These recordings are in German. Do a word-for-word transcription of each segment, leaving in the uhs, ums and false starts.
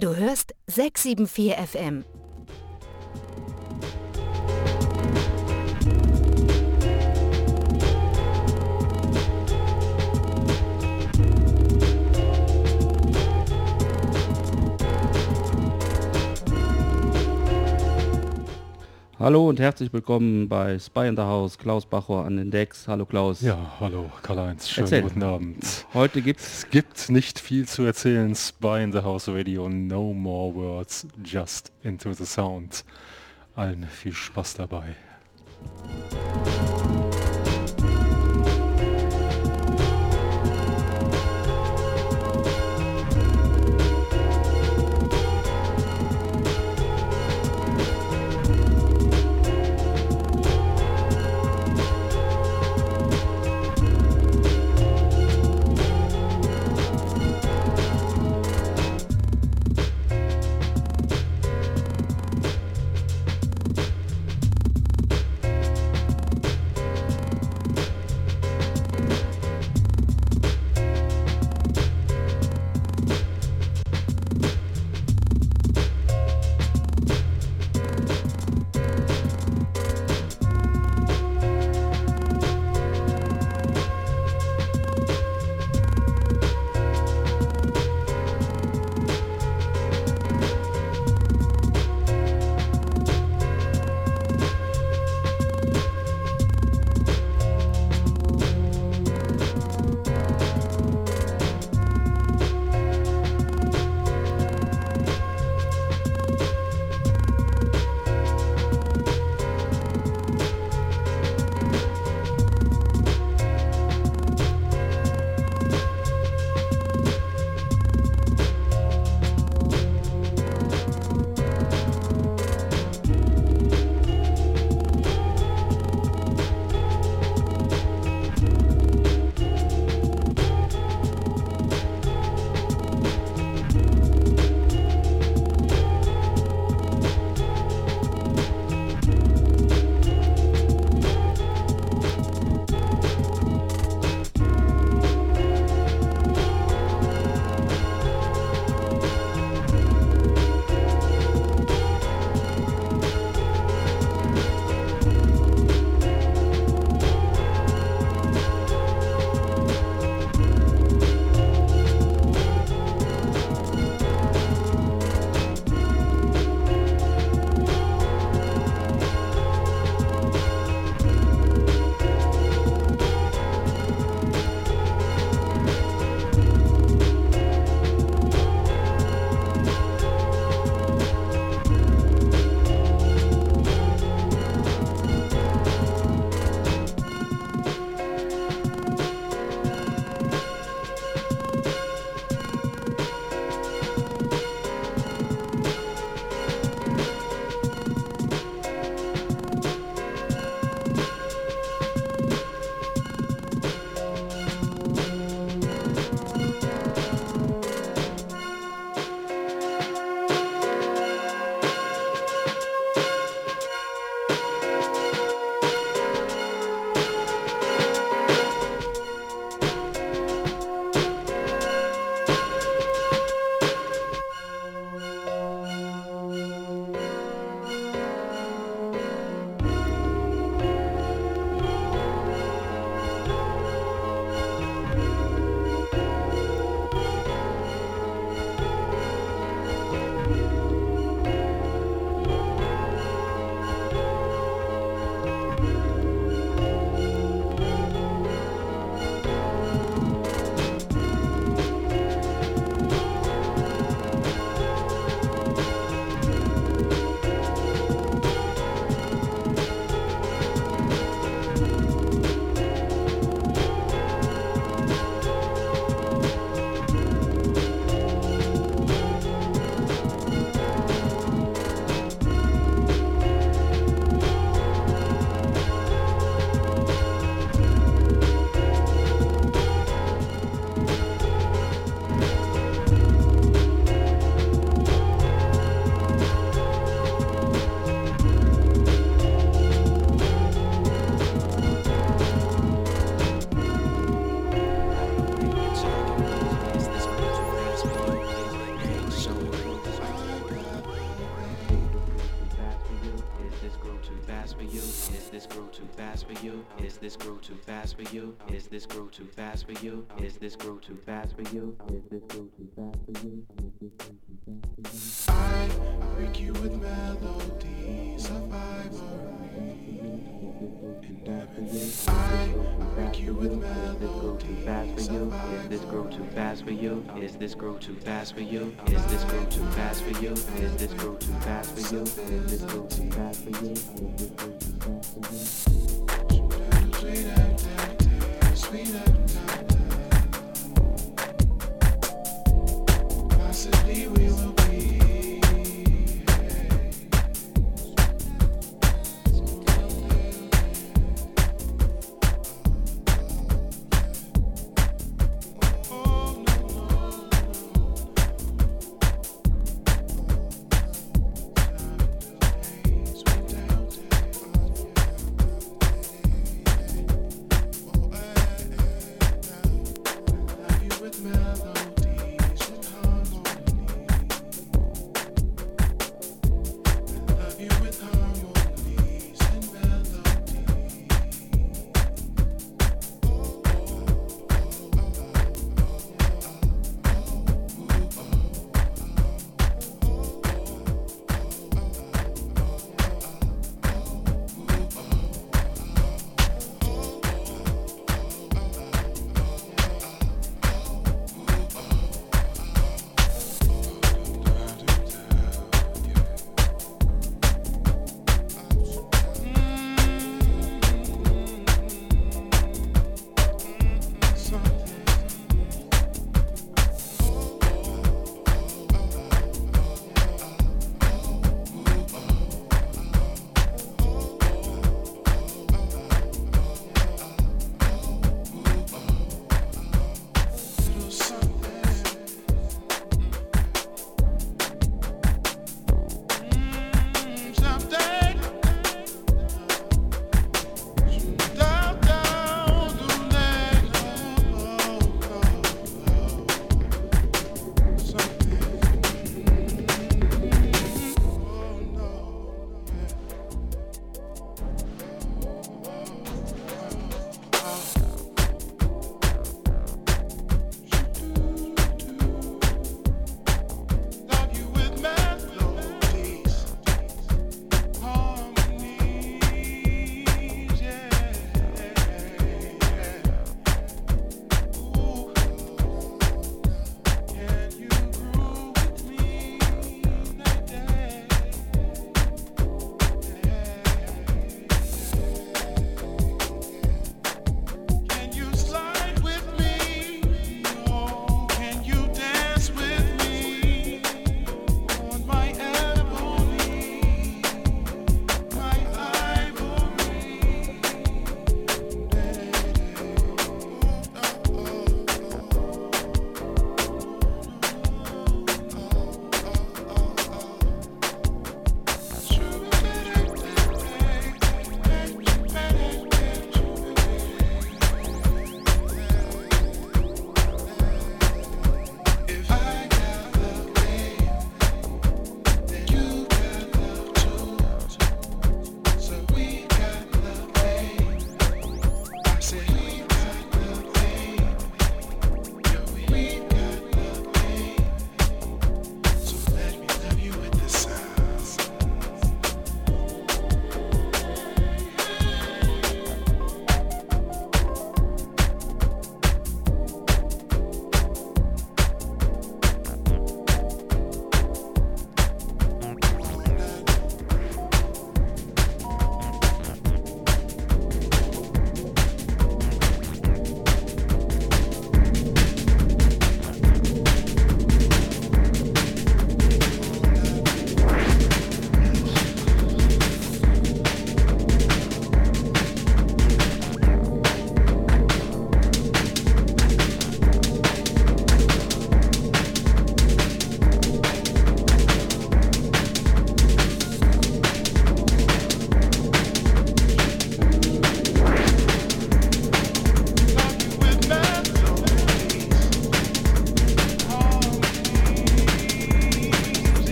Du hörst sechs sieben vier F M. Hallo und herzlich willkommen bei Spy in the House, Klaus Bachor an den Decks. Hallo Klaus. Ja, hallo Karl-Heinz, schönen Erzähl. Guten Abend. Heute gibt's es gibt nicht viel zu erzählen, Spy in the House Radio, no more words, just into the sound. Allen viel Spaß dabei. fast for you? Is this groove too fast for you? Is this groove too fast for you? Is this groove too fast for you? I break you with melodies of ivory and diamonds. I break you with melodies of ivory. Is this groove too fast for you? Is this groove too fast for you? Is this groove too fast for you? Is this groove too fast for you? Is this groove too fast for you? Is this groove too fast for you? Sweet empty, sweet empty. Possibly we will be. Hey.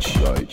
I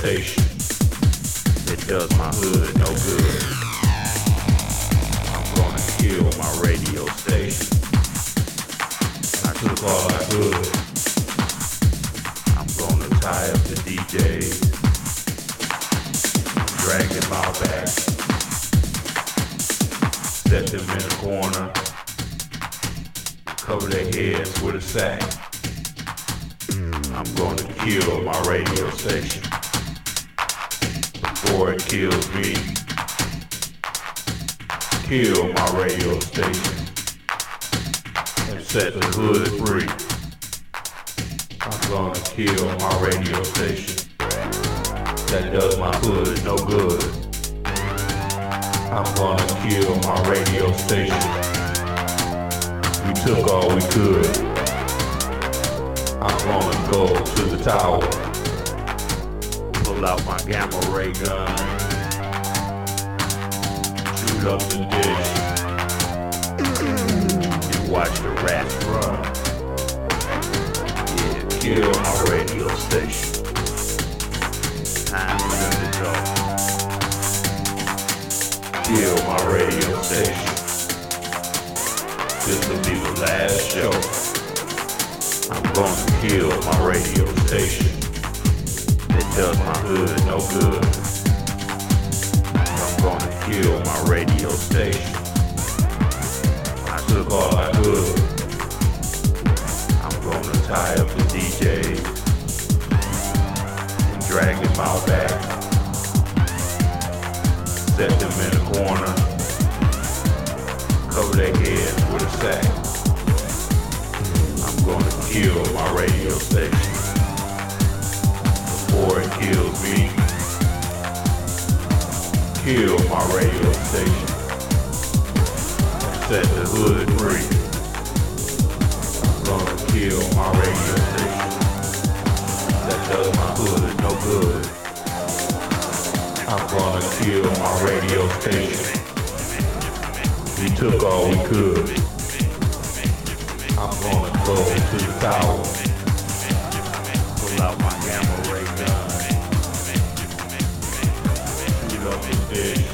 station. It does my hood no good. I'm gonna kill my radio station. I took all I could. I'm gonna tie up the D Js, drag them all back, set them in a corner, cover their heads with a sack. I'm gonna kill my radio station before it kills me. Kill my radio station and set the hood free. I'm gonna kill my radio station that does my hood no good. I'm gonna kill my radio station. We took all we could. I'm gonna go to the tower, pull out my gamma ray gun, shoot up the dish, and watch the rats run. Yeah, kill my radio station. Time for them to go. Kill my radio station. This will be the last show. I'm gonna kill my radio station. It does my hood no good. I'm gonna kill my radio station. I took all I could. I'm gonna tie up the D Js and drag them out back. Set them in a corner, cover their heads with a sack. I'm gonna kill my radio station before it kills me. Kill my radio station and set the hood free. I'm gonna kill my radio station that does my hood no good. I'm gonna kill my radio station. We took all we could. I'm gonna go to the tower, pull out my gamma ray gun, shoot up the fish,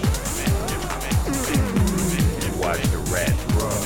and watch the rats run.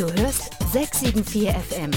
Du hörst sechs sieben vier F M.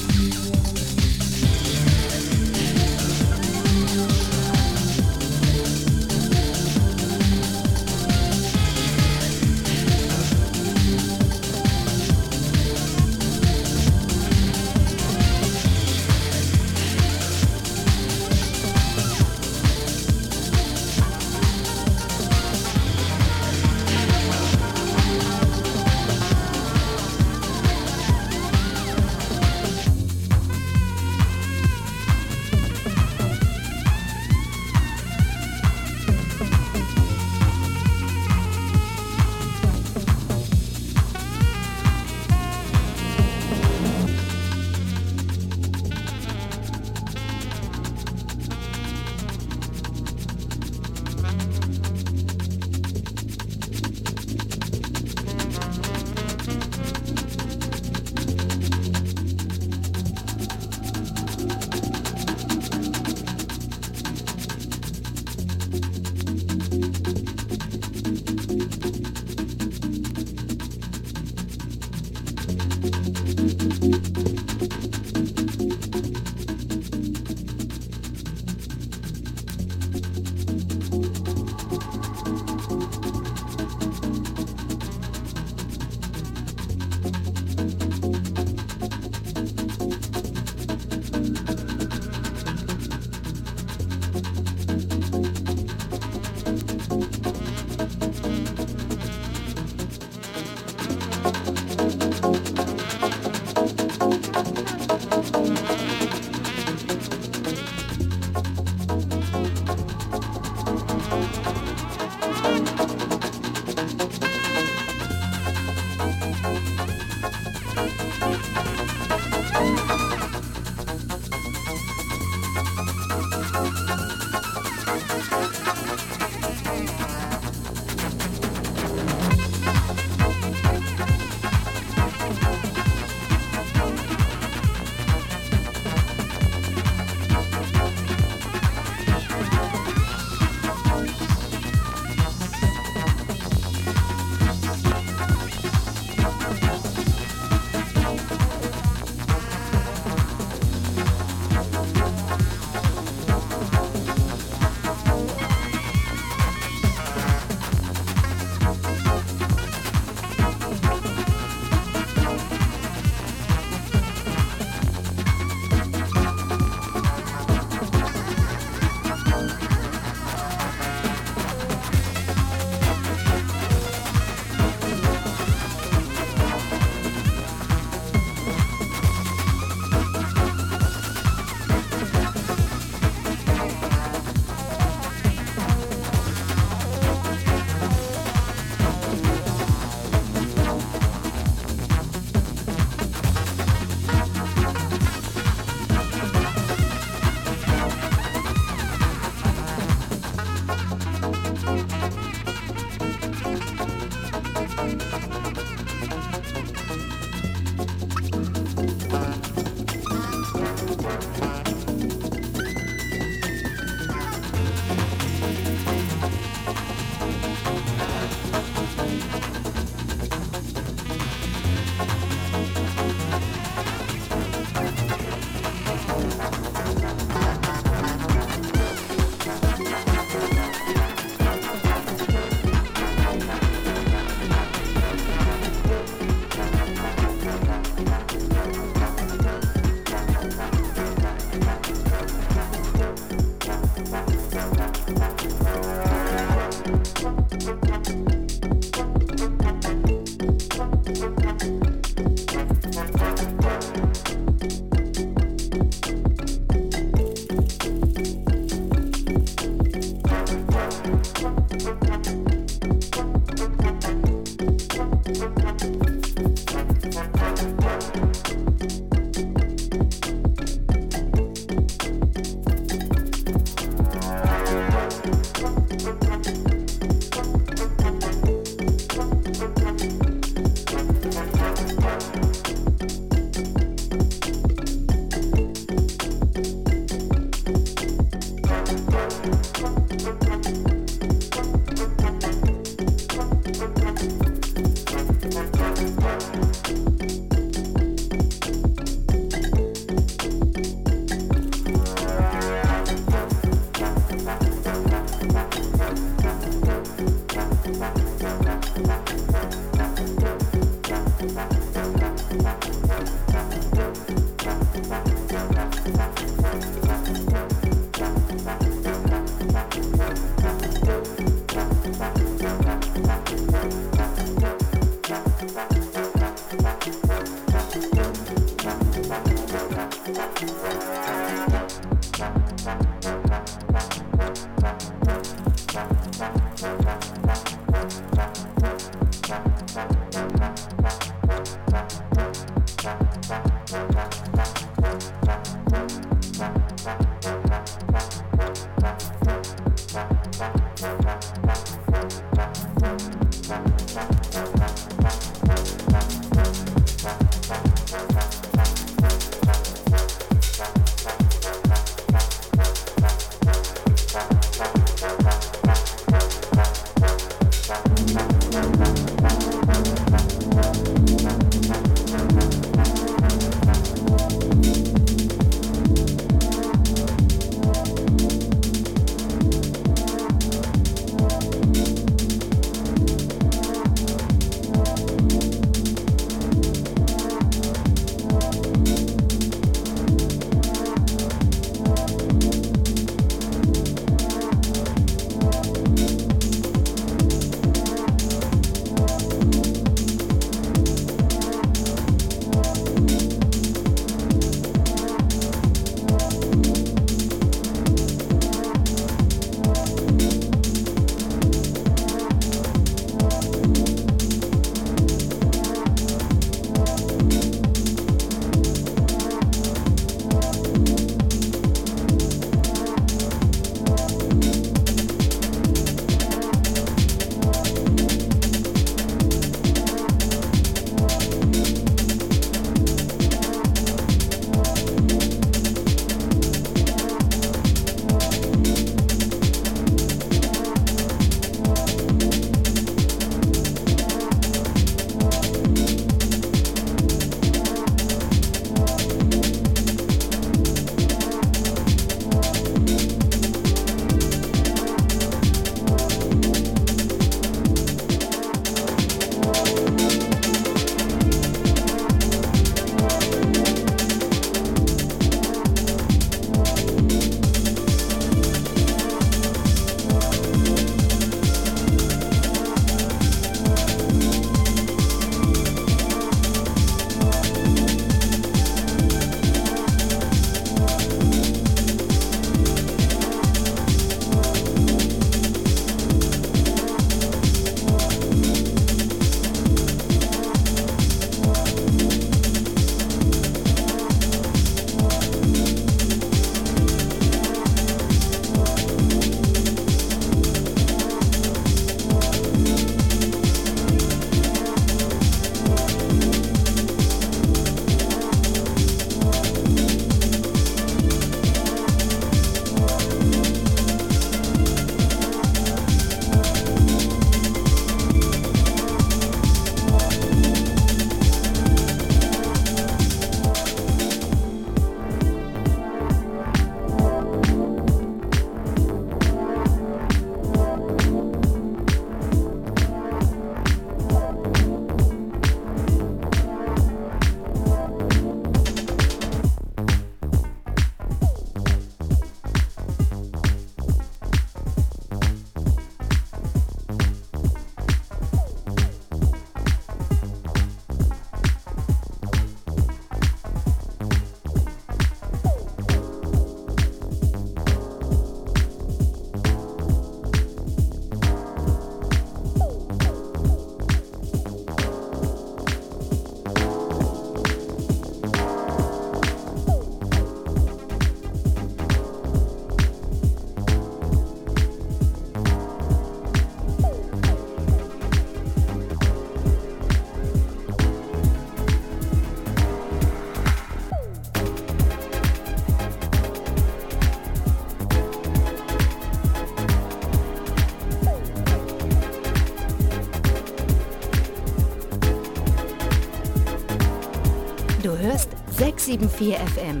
sechs sieben vier F M.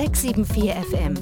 sechs sieben vier F M.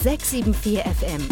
sechs sieben vier F M.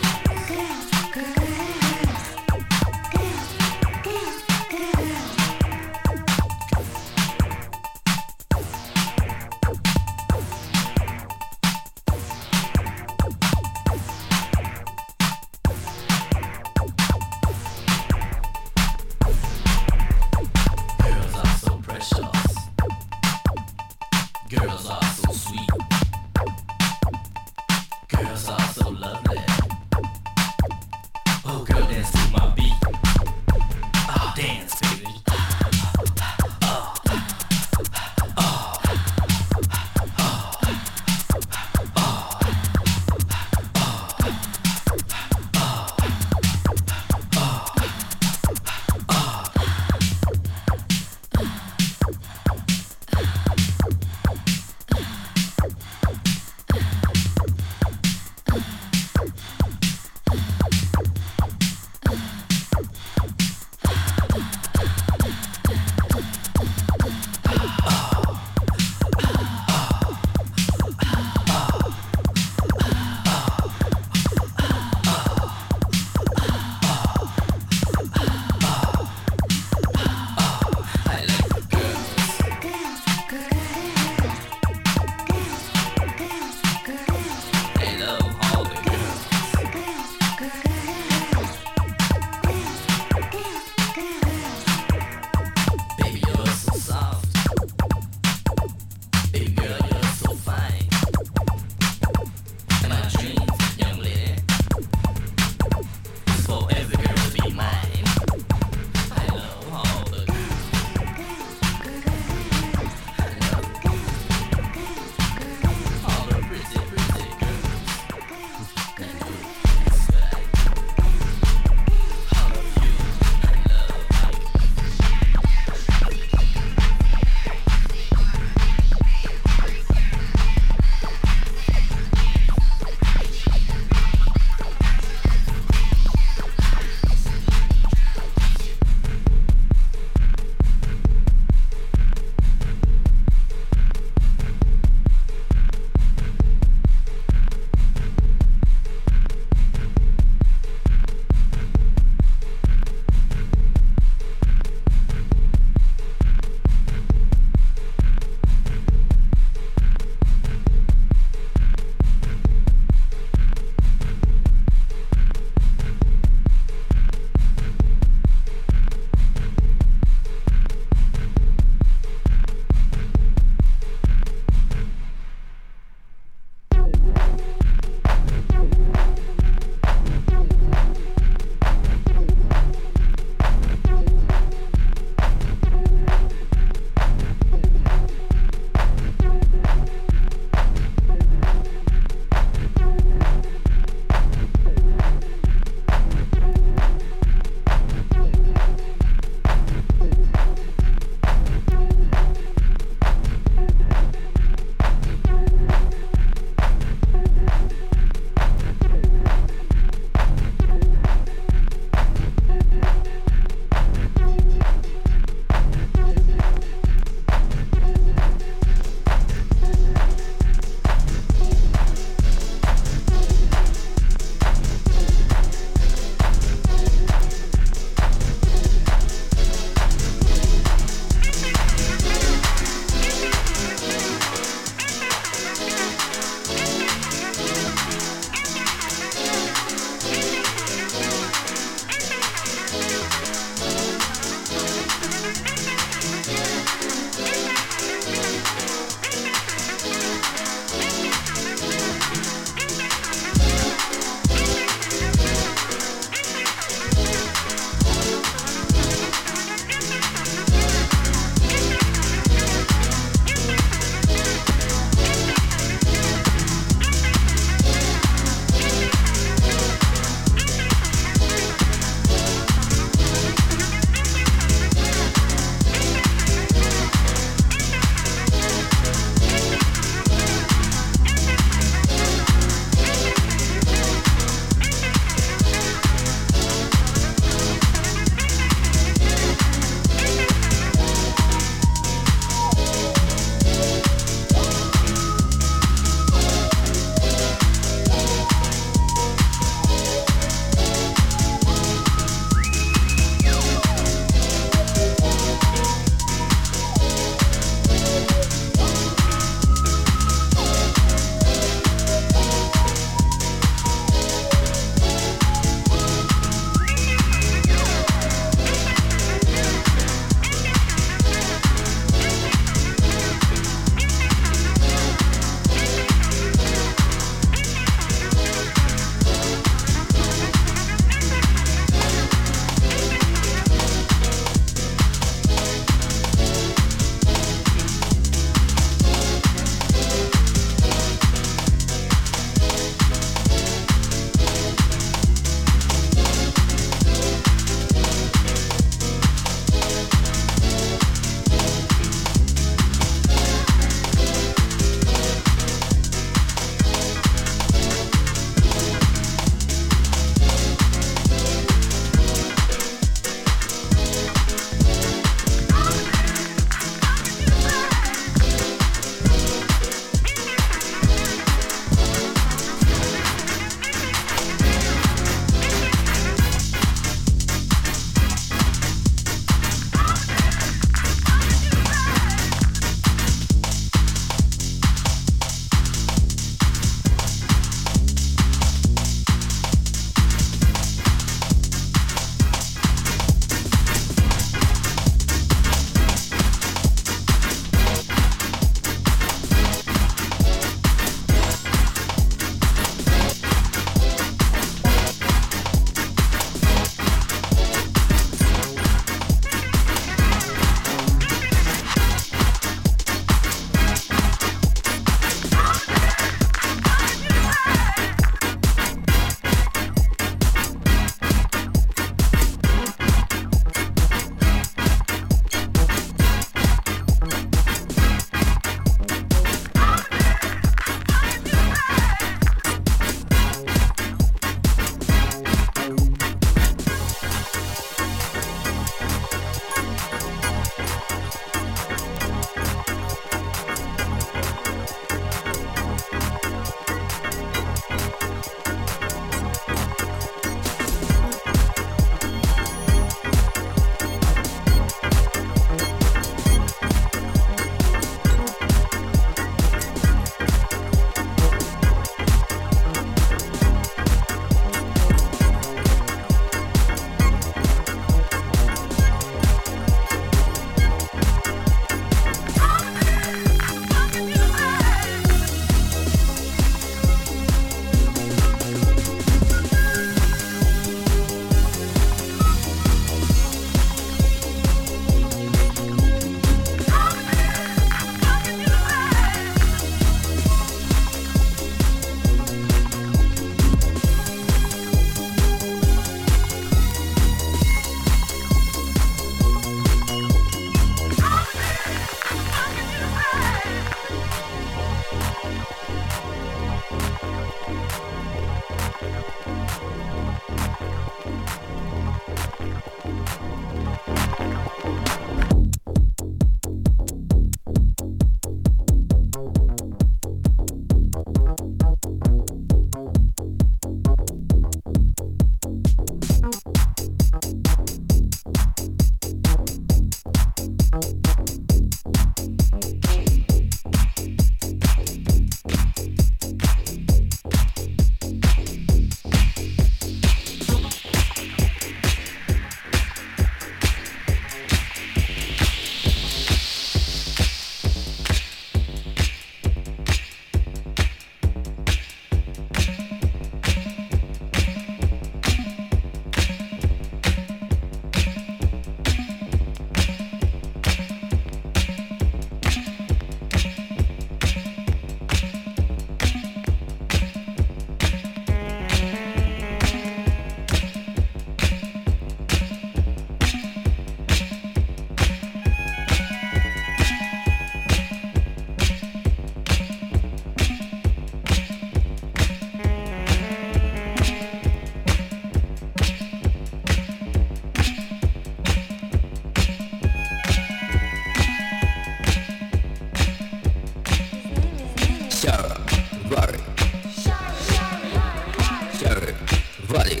Volley.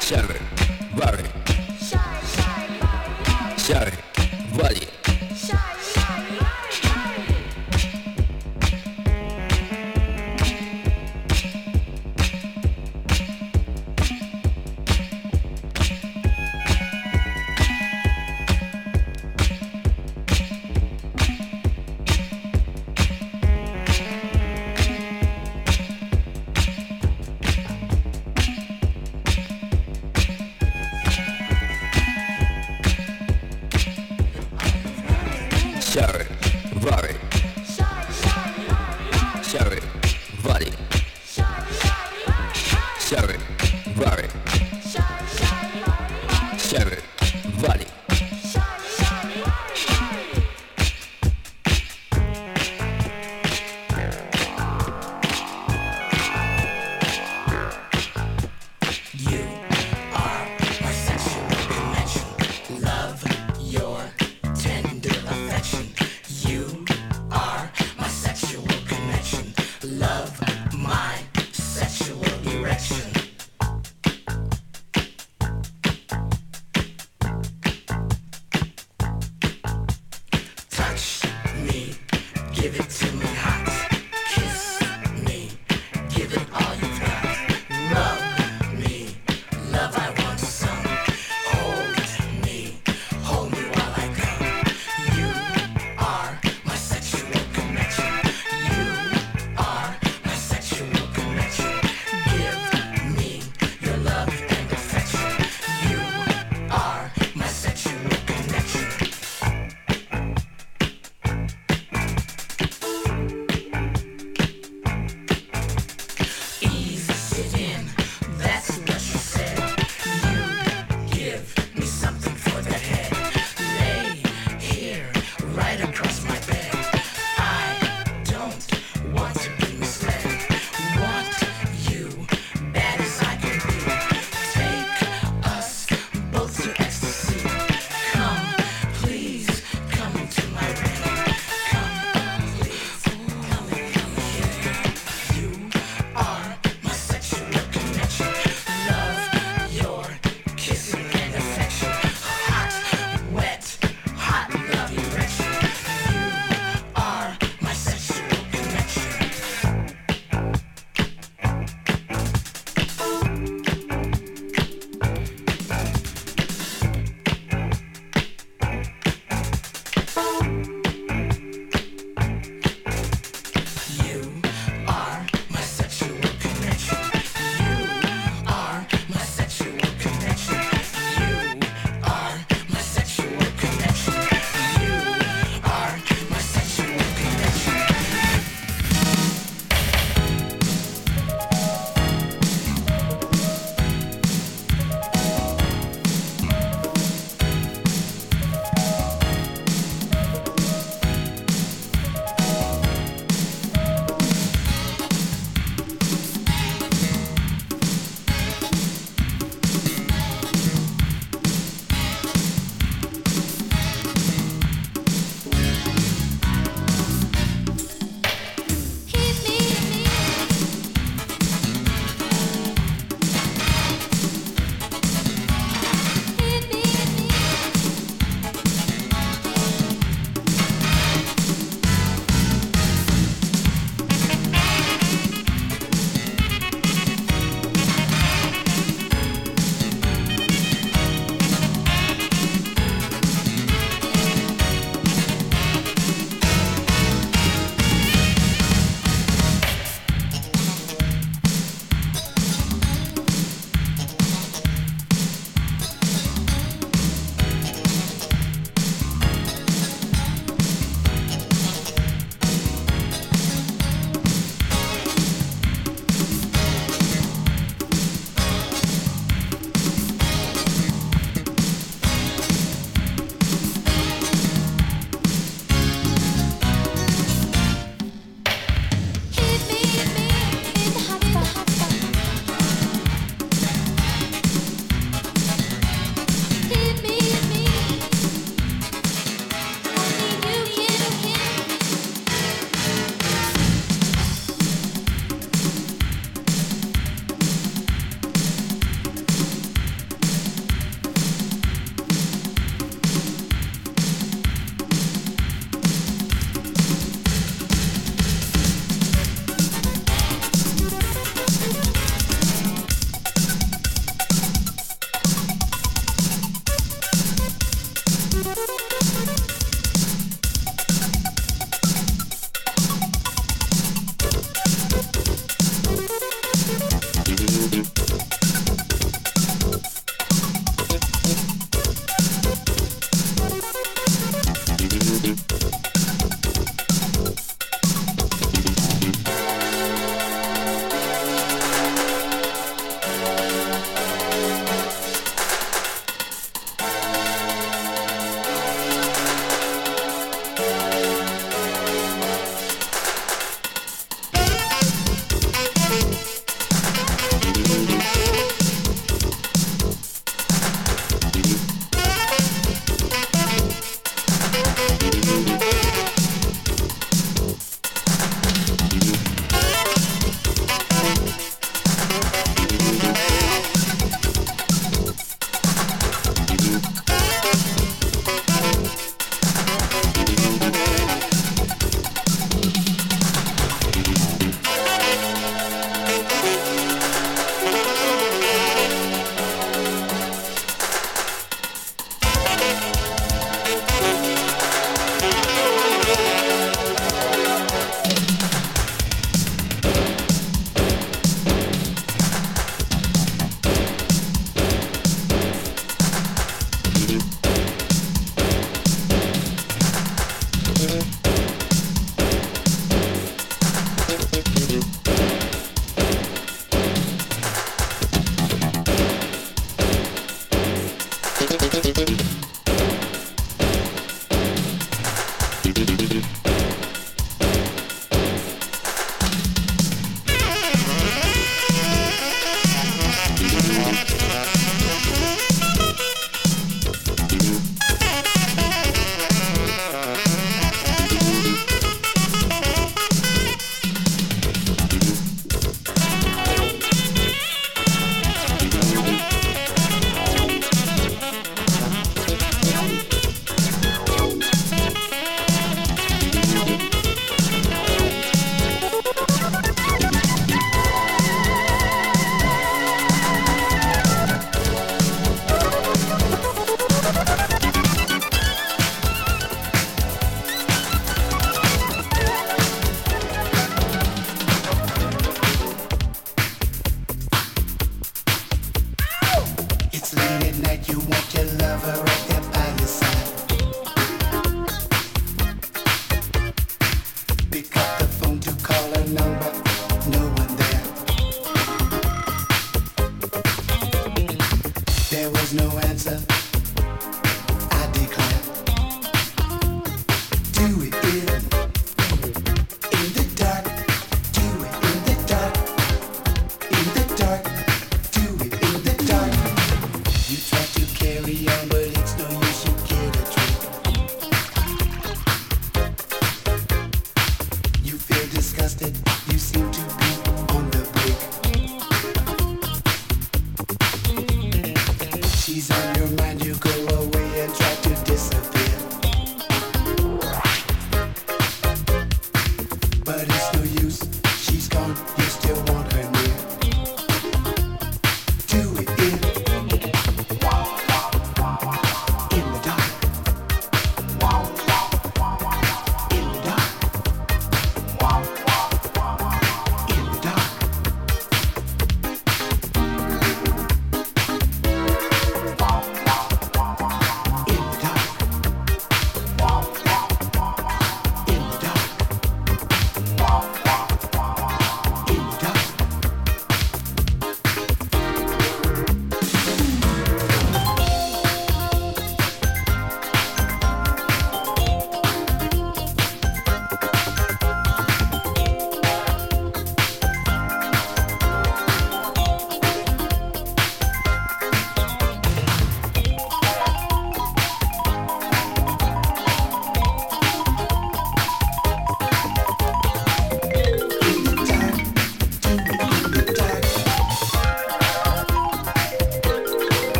Sharon, Barry. Sharon, Volley. There's no answer, I declare. Do it in, in the dark. Do it in the dark, in the dark. Do it in the dark. You try to carry on, but it's no use, you can't retreat. You feel disgusted, you seem to be on the brink. She's on your mind.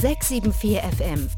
sechs sieben vier F M.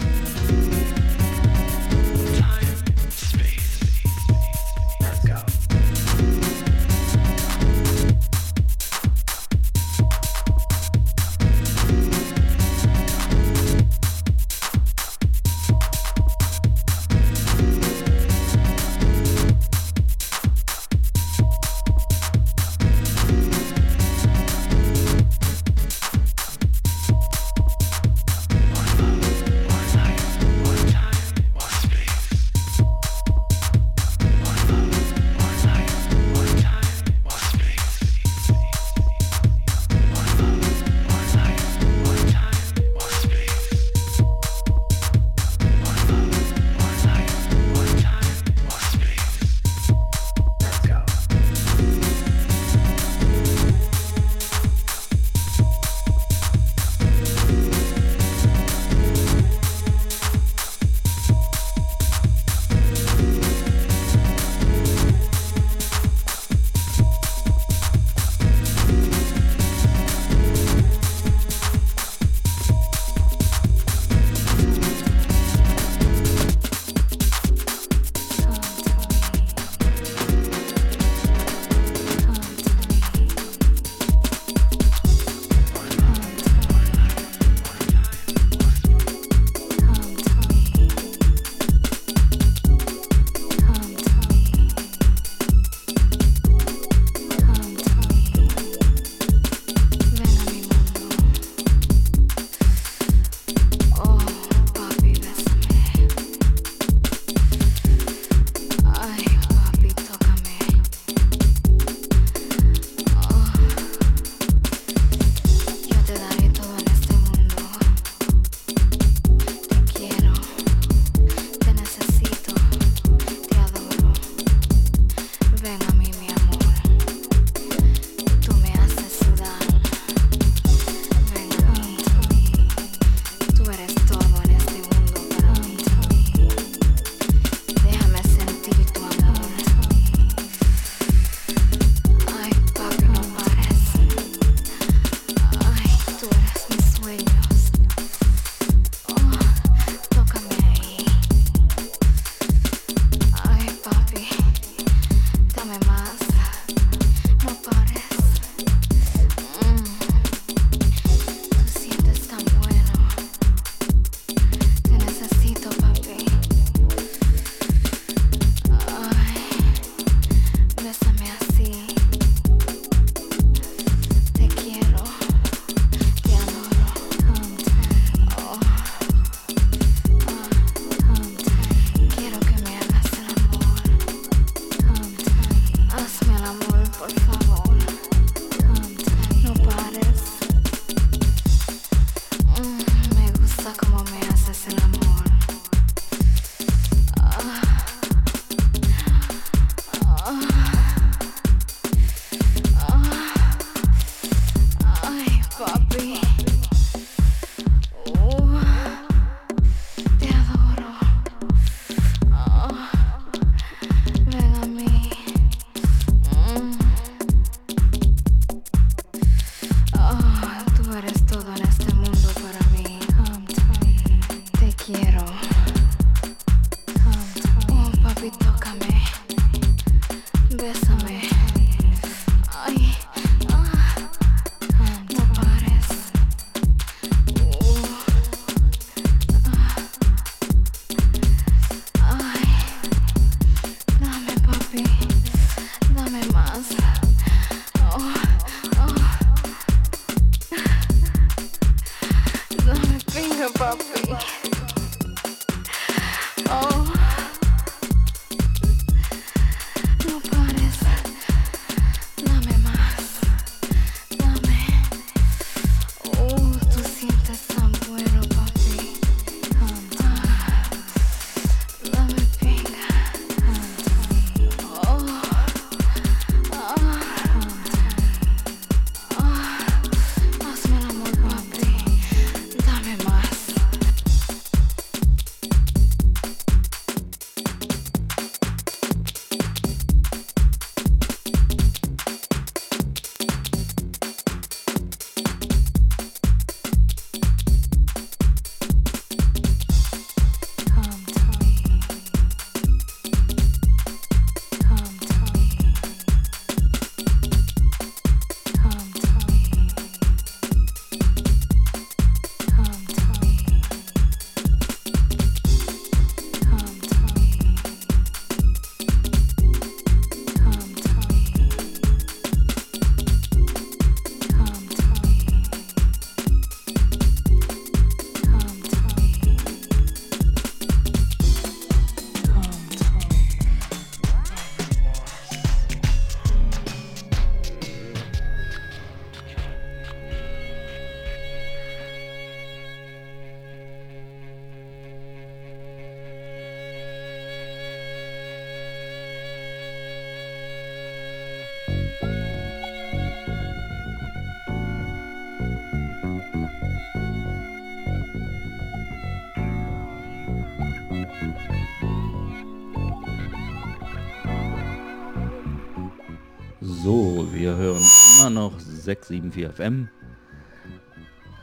So, wir hören immer noch sechs sieben vier F M.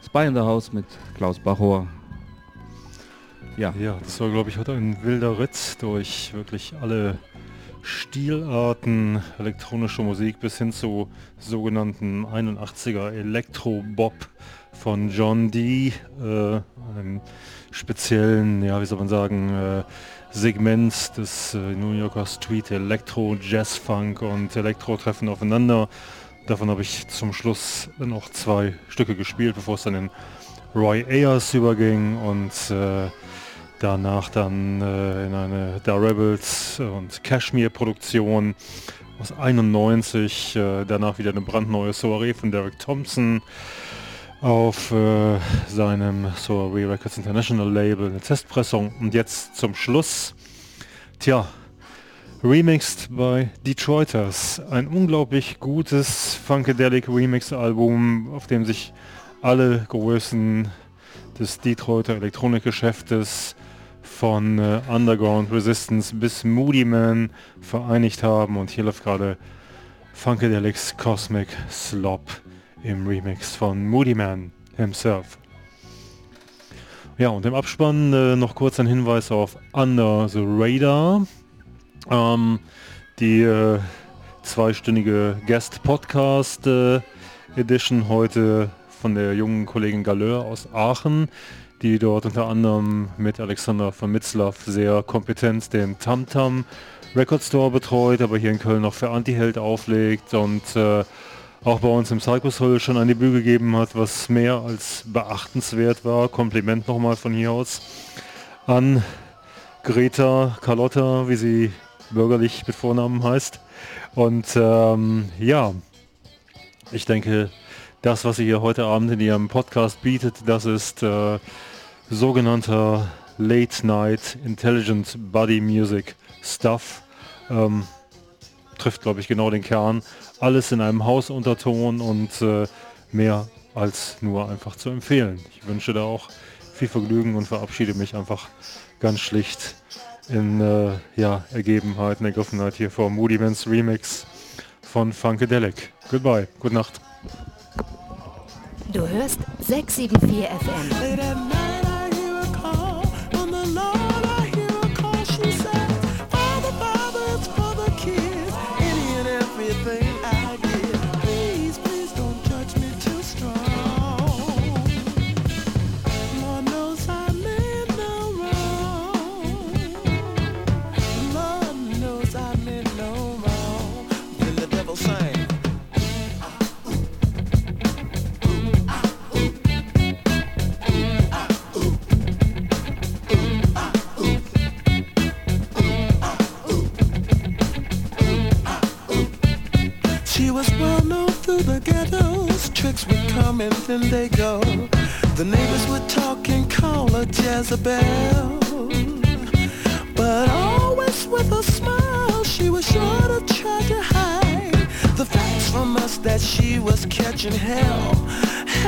Spy in the House mit Klaus Bachor. Ja, ja, das war, glaube ich, heute ein wilder Ritt durch wirklich alle Stilarten elektronischer Musik bis hin zu sogenannten einundachtziger Elektro-Bop von John D., äh, einem speziellen, ja, wie soll man sagen, äh, Segment des äh, New Yorker Street Elektro, Jazz Funk und Elektro treffen aufeinander. Davon habe ich zum Schluss noch zwei Stücke gespielt, bevor es dann in Roy Ayers überging und äh, danach dann äh, in eine Da Rebels und Kashmir Produktion aus einundneunzig, äh, danach wieder eine brandneue Soiree von Derrick Thompson auf äh, seinem Soiree Records International Label, eine Testpressung, und jetzt zum Schluss, tja, remixed bei Detroiters, ein unglaublich gutes Funkadelic Remix Album, auf dem sich alle Größen des Detroiter Elektronikgeschäftes von äh, Underground Resistance bis Moody Man vereinigt haben, und hier läuft gerade Funkadelics Cosmic Slop im Remix von Moody Man himself. Ja, und im Abspann äh, noch kurz ein Hinweis auf Under the Radar. Ähm, die äh, zweistündige Guest Podcast äh, Edition heute von der jungen Kollegin Galeur aus Aachen, die dort unter anderem mit Alexander von Mitzlaff sehr kompetent den Tamtam Record Store betreut, aber hier in Köln noch für Antiheld auflegt und äh, auch bei uns im Psychos-Hol schon ein Debüt gegeben hat, was mehr als beachtenswert war. Kompliment nochmal von hier aus an Greta Carlotta, wie sie bürgerlich mit Vornamen heißt. Und ähm, ja, ich denke, das, was sie hier heute Abend in ihrem Podcast bietet, das ist äh, sogenannter Late Night Intelligent Body Music Stuff. Ähm, trifft, glaube ich, genau den Kern. Alles in einem Hausunterton und äh, mehr als nur einfach zu empfehlen. Ich wünsche da auch viel Vergnügen und verabschiede mich einfach ganz schlicht in äh, ja, Ergebenheit, in Ergriffenheit hier vor Moody Man's Remix von Funkadelic. Goodbye, gute Nacht. Du hörst sechs sieben vier F M. Tricks would come and then they go. The neighbors would talk and call her Jezebel, but always with a smile. She was sure to try to hide the facts from us that she was catching hell.